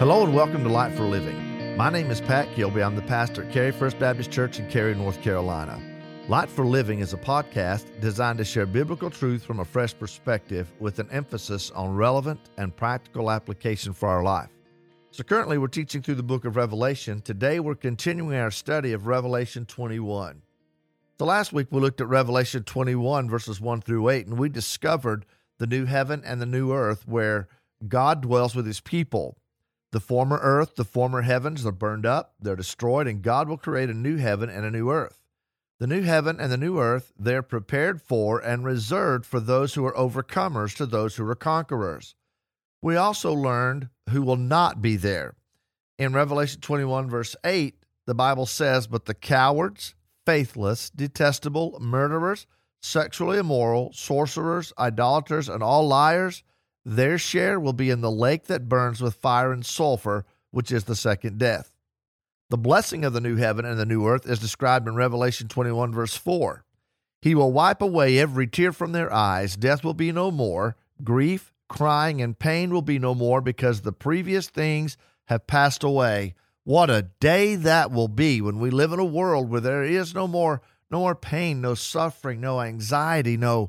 Hello and welcome to Light for Living. My name is Pat Kilby. I'm the pastor at Cary First Baptist Church in Cary, North Carolina. Light for Living is a podcast designed to share biblical truth from a fresh perspective with an emphasis on relevant and practical application for our life. So currently we're teaching through the book of Revelation. Today we're continuing our study of Revelation 21. So last week we looked at Revelation 21 verses 1 through 8, and we discovered the new heaven and the new earth where God dwells with his people. The former earth, the former heavens are burned up, they're destroyed, and God will create a new heaven and a new earth. The new heaven and the new earth, they're prepared for and reserved for those who are overcomers to those who are conquerors. We also learned who will not be there. In Revelation 21, verse 8, the Bible says, "But the cowards, faithless, detestable, murderers, sexually immoral, sorcerers, idolaters, and all liars, their share will be in the lake that burns with fire and sulfur, which is the second death." The blessing of the new heaven and the new earth is described in Revelation 21, verse 4. "He will wipe away every tear from their eyes. Death will be no more. Grief, crying, and pain will be no more, because the previous things have passed away." What a day that will be when we live in a world where there is no more pain, no suffering, no anxiety, none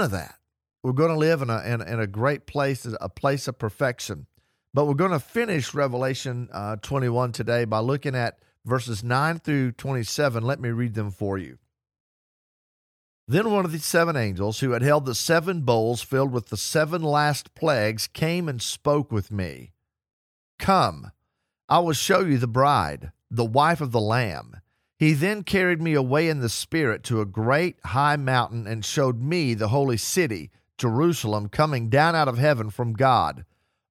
of that. We're going to live in a great place, a place of perfection. But we're going to finish Revelation 21 today by looking at verses 9 through 27. Let me read them for you. "Then one of the seven angels who had held the seven bowls filled with the seven last plagues came and spoke with me. 'Come, I will show you the bride, the wife of the Lamb.' He then carried me away in the Spirit to a great high mountain and showed me the holy city, Jerusalem, coming down out of heaven from God,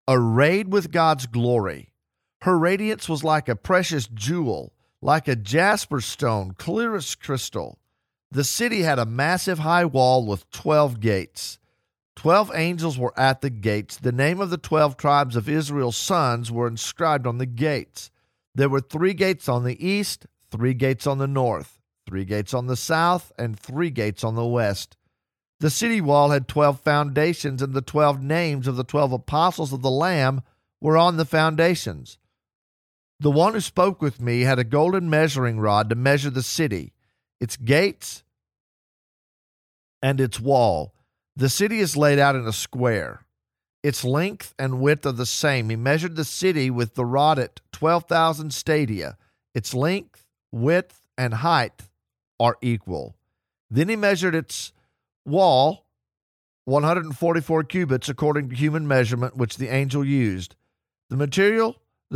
arrayed with God's glory. Her radiance was like a precious jewel, like a jasper stone, clear as crystal. The city had a massive high wall with 12 gates. 12 angels were at the gates. The name of the 12 tribes of Israel's sons were inscribed on the gates. There were 3 gates on the east, 3 gates on the north, 3 gates on the south, and 3 gates on the west. The city wall had 12 foundations, and the 12 names of the 12 apostles of the Lamb were on the foundations. The one who spoke with me had a golden measuring rod to measure the city, its gates, and its wall. The city is laid out in a square. Its length and width are the same. He measured the city with the rod at 12,000 stadia. Its length, width, and height are equal. Then he measured its wall, 144 cubits, according to human measurement, which the angel used. The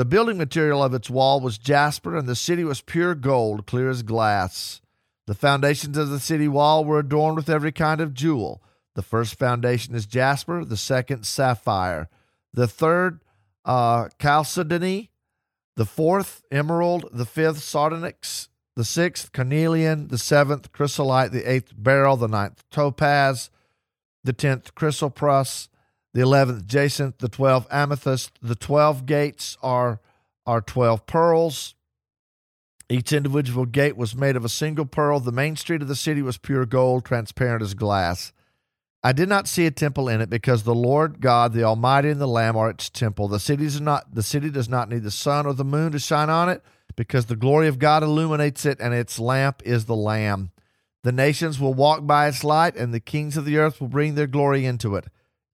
building material of its wall was jasper, and the city was pure gold, clear as glass. The foundations of the city wall were adorned with every kind of jewel. The first foundation is jasper, the second sapphire, the third chalcedony, the fourth emerald, the fifth sardonyx, the sixth, carnelian, the seventh, chrysolite, the eighth, beryl, the ninth, topaz, the 10th, chrysoprase, the 11th, jacinth, the 12th, amethyst. The 12 gates are 12 pearls. Each individual gate was made of a single pearl. The main street of the city was pure gold, transparent as glass. I did not see a temple in it, because the Lord God, the Almighty, and the Lamb are its temple. The city does not need the sun or the moon to shine on it, because the glory of God illuminates it, and its lamp is the Lamb. The nations will walk by its light, and the kings of the earth will bring their glory into it.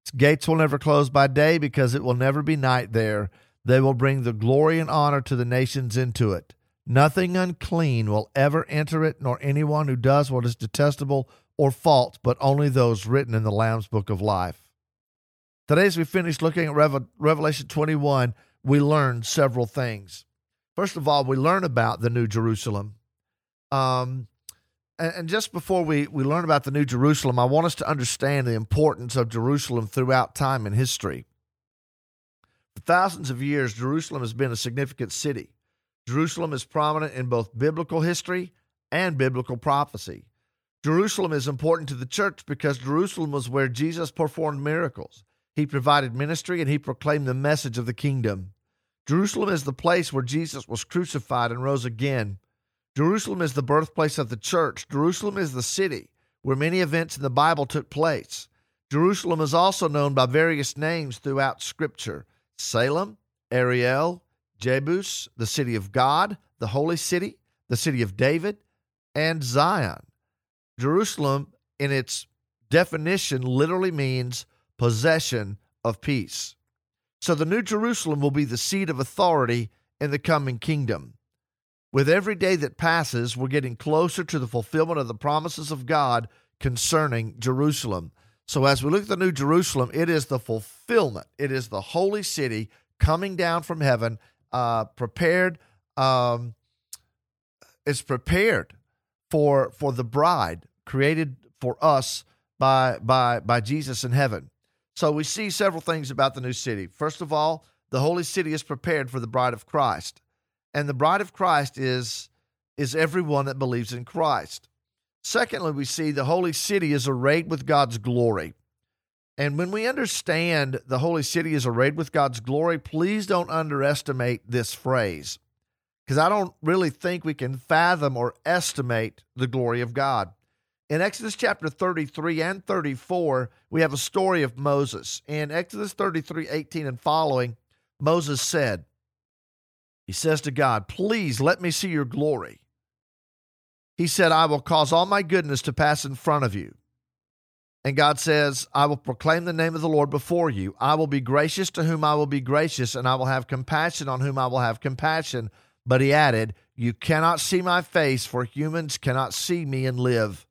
Its gates will never close by day, because it will never be night there. They will bring the glory and honor to the nations into it. Nothing unclean will ever enter it, nor anyone who does what is detestable or false, but only those written in the Lamb's book of life." Today, as we finish looking at Revelation 21, we learn several things. First of all, we learn about the New Jerusalem. And just before we learn about the New Jerusalem, I want us to understand the importance of Jerusalem throughout time and history. For thousands of years, Jerusalem has been a significant city. Jerusalem is prominent in both biblical history and biblical prophecy. Jerusalem is important to the church because Jerusalem was where Jesus performed miracles. He provided ministry, and he proclaimed the message of the kingdom. Jerusalem is the place where Jesus was crucified and rose again. Jerusalem is the birthplace of the church. Jerusalem is the city where many events in the Bible took place. Jerusalem is also known by various names throughout Scripture: Salem, Ariel, Jebus, the city of God, the holy city, the city of David, and Zion. Jerusalem, in its definition, literally means possession of peace. So the New Jerusalem will be the seat of authority in the coming kingdom. With every day that passes, we're getting closer to the fulfillment of the promises of God concerning Jerusalem. So as we look at the New Jerusalem, it is the fulfillment. It is the holy city coming down from heaven, prepared. It's prepared for the bride created for us by Jesus in heaven. So we see several things about the new city. First of all, the holy city is prepared for the bride of Christ. And the bride of Christ is everyone that believes in Christ. Secondly, we see the holy city is arrayed with God's glory. And when we understand the holy city is arrayed with God's glory, please don't underestimate this phrase, because I don't really think we can fathom or estimate the glory of God. In Exodus chapter 33 and 34, we have a story of Moses. In Exodus 33, 18 and following, Moses said, he says to God, "Please let me see your glory." He said, "I will cause all my goodness to pass in front of you." And God says, "I will proclaim the name of the Lord before you. I will be gracious to whom I will be gracious, and I will have compassion on whom I will have compassion." But he added, "You cannot see my face, for humans cannot see me and live."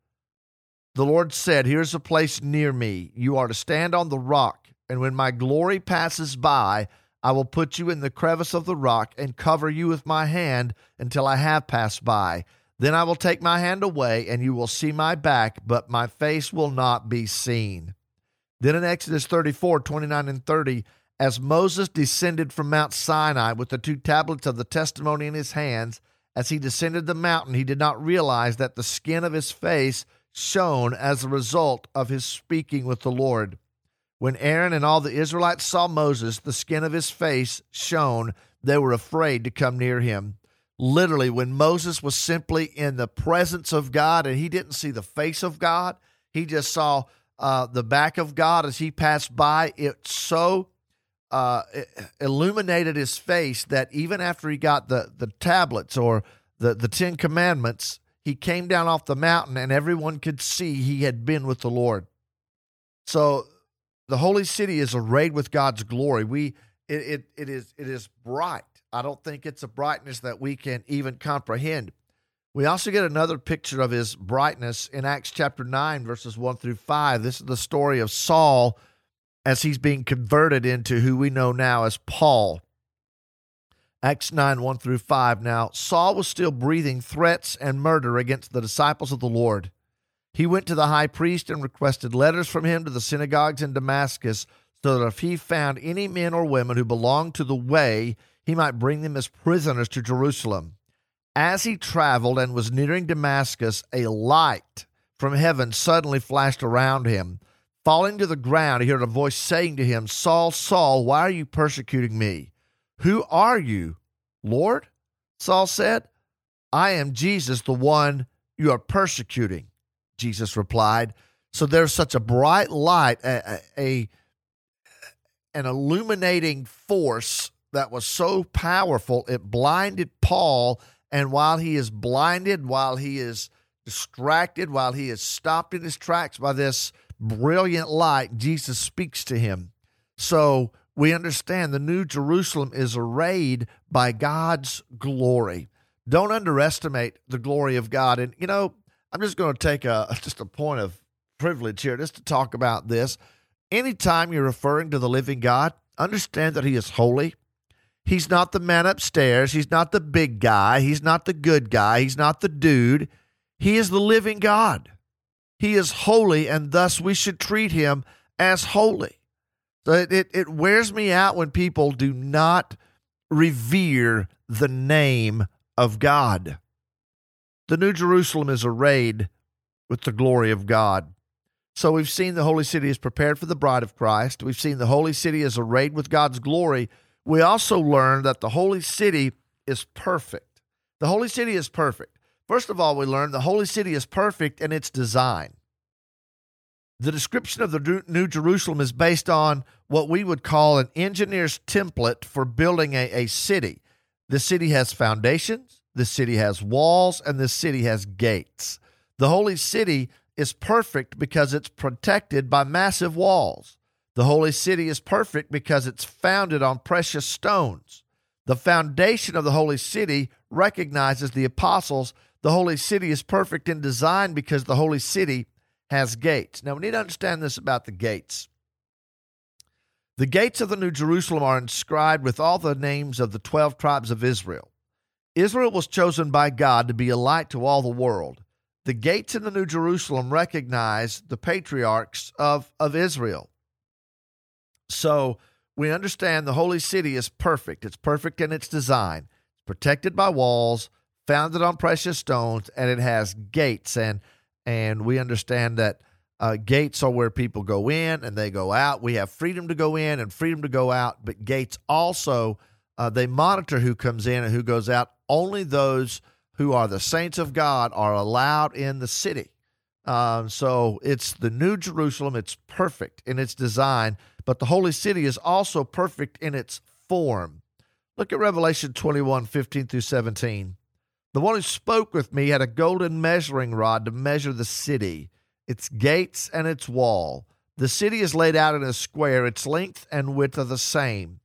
The Lord said, "Here's a place near me. You are to stand on the rock, and when my glory passes by, I will put you in the crevice of the rock and cover you with my hand until I have passed by. Then I will take my hand away, and you will see my back, but my face will not be seen." Then in Exodus 34, 29 and 30, as Moses descended from Mount Sinai with the two tablets of the testimony in his hands, as he descended the mountain, he did not realize that the skin of his face shone as a result of his speaking with the Lord. When Aaron and all the Israelites saw Moses, the skin of his face shone. They were afraid to come near him. Literally, when Moses was simply in the presence of God and he didn't see the face of God, he just saw the back of God as he passed by. It so illuminated his face that even after he got the tablets or the Ten Commandments, he came down off the mountain and everyone could see he had been with the Lord. So the holy city is arrayed with God's glory. It is bright. I don't think it's a brightness that we can even comprehend. We also get another picture of his brightness in Acts chapter 9, verses 1 through 5. This is the story of Saul as he's being converted into who we know now as Paul. Acts 9, 1 through 5. Now, Saul was still breathing threats and murder against the disciples of the Lord. He went to the high priest and requested letters from him to the synagogues in Damascus, so that if he found any men or women who belonged to the way, he might bring them as prisoners to Jerusalem. As he traveled and was nearing Damascus, a light from heaven suddenly flashed around him. Falling to the ground, he heard a voice saying to him, "Saul, Saul, why are you persecuting me? Who are you, Lord?" Saul said, "I am Jesus, the one you are persecuting," Jesus replied. So there's such a bright light, an illuminating force that was so powerful, it blinded Paul. And while he is blinded, while he is distracted, while he is stopped in his tracks by this brilliant light, Jesus speaks to him. So we understand the New Jerusalem is arrayed by God's glory. Don't underestimate the glory of God. And, you know, I'm just going to take just a point of privilege here just to talk about this. Anytime you're referring to the living God, understand that he is holy. He's not the man upstairs. He's not the big guy. He's not the good guy. He's not the dude. He is the living God. He is holy, and thus we should treat him as holy. So it wears me out when people do not revere the name of God. The New Jerusalem is arrayed with the glory of God. So we've seen the holy city is prepared for the bride of Christ. We've seen the holy city is arrayed with God's glory. We also learn that the holy city is perfect. The holy city is perfect. First of all, we learn the holy city is perfect in its design. The description of the New Jerusalem is based on what we would call an engineer's template for building a city. The city has foundations, the city has walls, and the city has gates. The holy city is perfect because it's protected by massive walls. The holy city is perfect because it's founded on precious stones. The foundation of the holy city recognizes the apostles. The holy city is perfect in design because the holy city has gates. Now, we need to understand this about the gates. The gates of the New Jerusalem are inscribed with all the names of the 12 tribes of Israel. Israel was chosen by God to be a light to all the world. The gates in the New Jerusalem recognize the patriarchs of Israel. So we understand the holy city is perfect. It's perfect in its design. It's protected by walls, founded on precious stones, and it has gates. And we understand that gates are where people go in and they go out. We have freedom to go in and freedom to go out, but gates also, they monitor who comes in and who goes out. Only those who are the saints of God are allowed in the city. So it's the New Jerusalem. It's perfect in its design, but the holy city is also perfect in its form. Look at Revelation 21:15-17. The one who spoke with me had a golden measuring rod to measure the city, its gates and its wall. The city is laid out in a square. Its length and width are the same.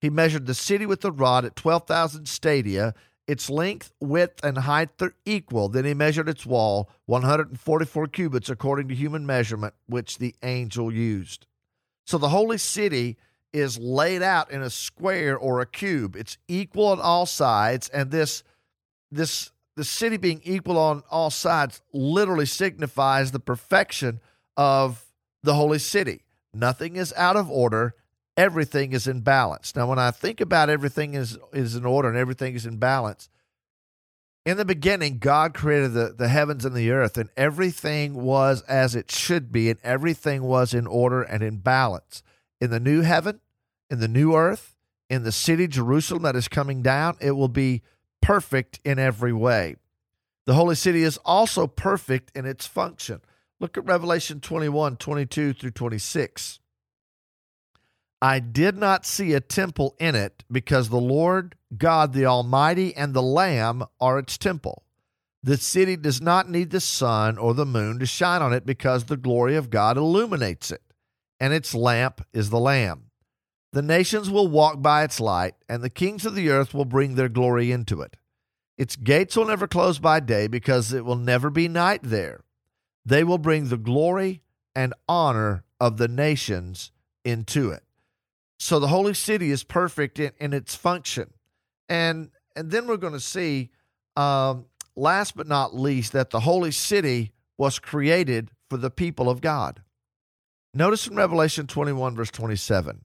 He measured the city with the rod at 12,000 stadia. Its length, width, and height are equal. Then he measured its wall, 144 cubits, according to human measurement, which the angel used. So the holy city is laid out in a square or a cube. It's equal on all sides, and this the city being equal on all sides literally signifies the perfection of the holy city. Nothing is out of order. Everything is in balance. Now, when I think about everything is in order and everything is in balance, in the beginning, God created the heavens and the earth, and everything was as it should be, and everything was in order and in balance. In the new heaven, in the new earth, in the city Jerusalem that is coming down, it will be perfect in every way. The holy city is also perfect in its function. Look at Revelation 21:22-26. I did not see a temple in it because the Lord God, the Almighty, and the Lamb are its temple. The city does not need the sun or the moon to shine on it because the glory of God illuminates it, and its lamp is the Lamb. The nations will walk by its light, and the kings of the earth will bring their glory into it. Its gates will never close by day because it will never be night there. They will bring the glory and honor of the nations into it. So the holy city is perfect in its function. And then we're going to see, last but not least, that the holy city was created for the people of God. Notice in Revelation 21:27.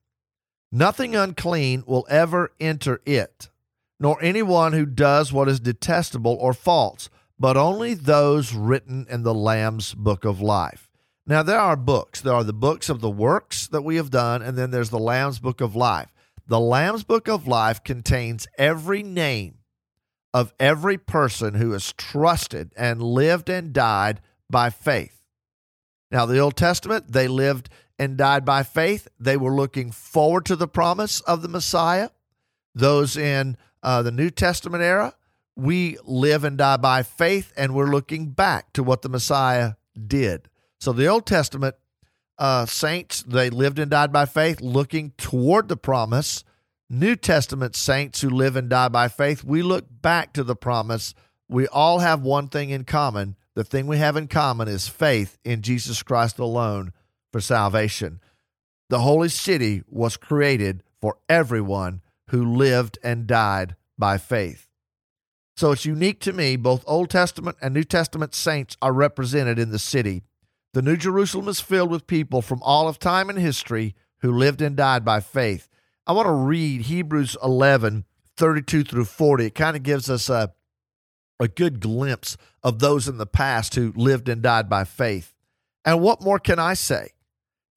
Nothing unclean will ever enter it, nor anyone who does what is detestable or false, but only those written in the Lamb's book of life. Now, there are books. There are the books of the works that we have done, and then there's the Lamb's book of life. The Lamb's book of life contains every name of every person who has trusted and lived and died by faith. Now, the Old Testament, they lived and died by faith. They were looking forward to the promise of the Messiah. Those in the New Testament era, we live and die by faith, and we're looking back to what the Messiah did. So the Old Testament saints, they lived and died by faith, looking toward the promise. New Testament saints who live and die by faith, we look back to the promise. We all have one thing in common. The thing we have in common is faith in Jesus Christ alone for salvation. The holy city was created for everyone who lived and died by faith. So it's unique to me, both Old Testament and New Testament saints are represented in the city. The New Jerusalem is filled with people from all of time and history who lived and died by faith. I want to read Hebrews 11:32-40. It kind of gives us a good glimpse of those in the past who lived and died by faith. And what more can I say?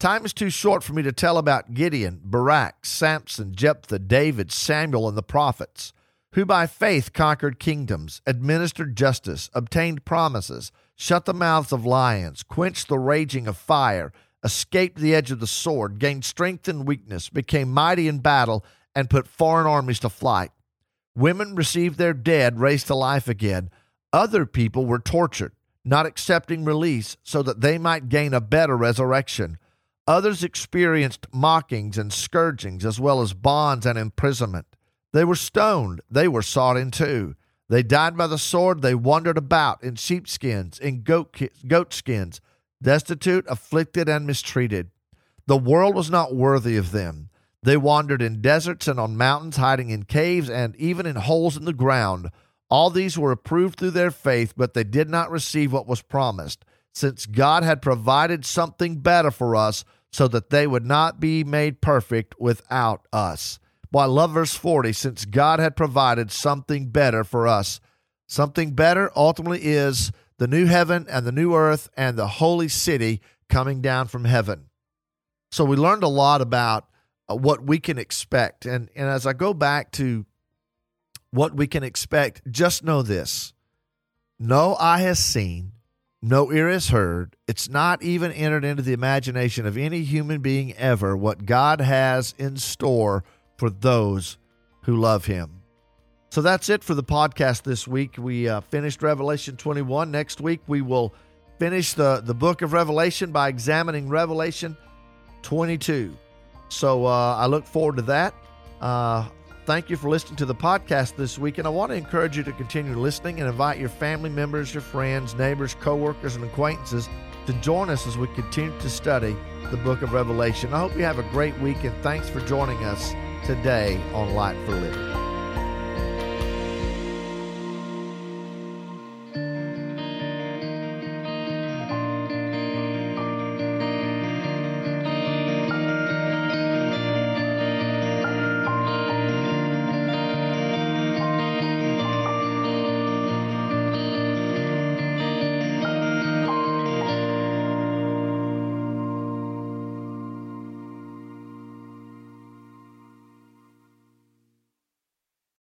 Time is too short for me to tell about Gideon, Barak, Samson, Jephthah, David, Samuel, and the prophets, who by faith conquered kingdoms, administered justice, obtained promises, shut the mouths of lions, quench the raging of fire, escaped the edge of the sword, gained strength in weakness, became mighty in battle, and put foreign armies to flight. Women received their dead raised to life again. Other people were tortured, not accepting release so that they might gain a better resurrection. Others experienced mockings and scourgings as well as bonds and imprisonment. They were stoned. They were sawed in two. They died by the sword. They wandered about in sheepskins, in goatskins, destitute, afflicted, and mistreated. The world was not worthy of them. They wandered in deserts and on mountains, hiding in caves and even in holes in the ground. All these were approved through their faith, but they did not receive what was promised, since God had provided something better for us so that they would not be made perfect without us. Boy, I love verse 40, since God had provided something better for us. Something better ultimately is the new heaven and the new earth and the holy city coming down from heaven. So we learned a lot about what we can expect. And as I go back to what we can expect, just know this. No eye has seen, no ear has heard. It's not even entered into the imagination of any human being ever what God has in store for those who love him. So that's it for the podcast this week. We finished Revelation 21. Next week, we will finish the book of Revelation by examining Revelation 22. So I look forward to that. Thank you for listening to the podcast this week, and I want to encourage you to continue listening and invite your family members, your friends, neighbors, coworkers, and acquaintances to join us as we continue to study the book of Revelation. I hope you have a great week, and thanks for joining us today on Light for Living.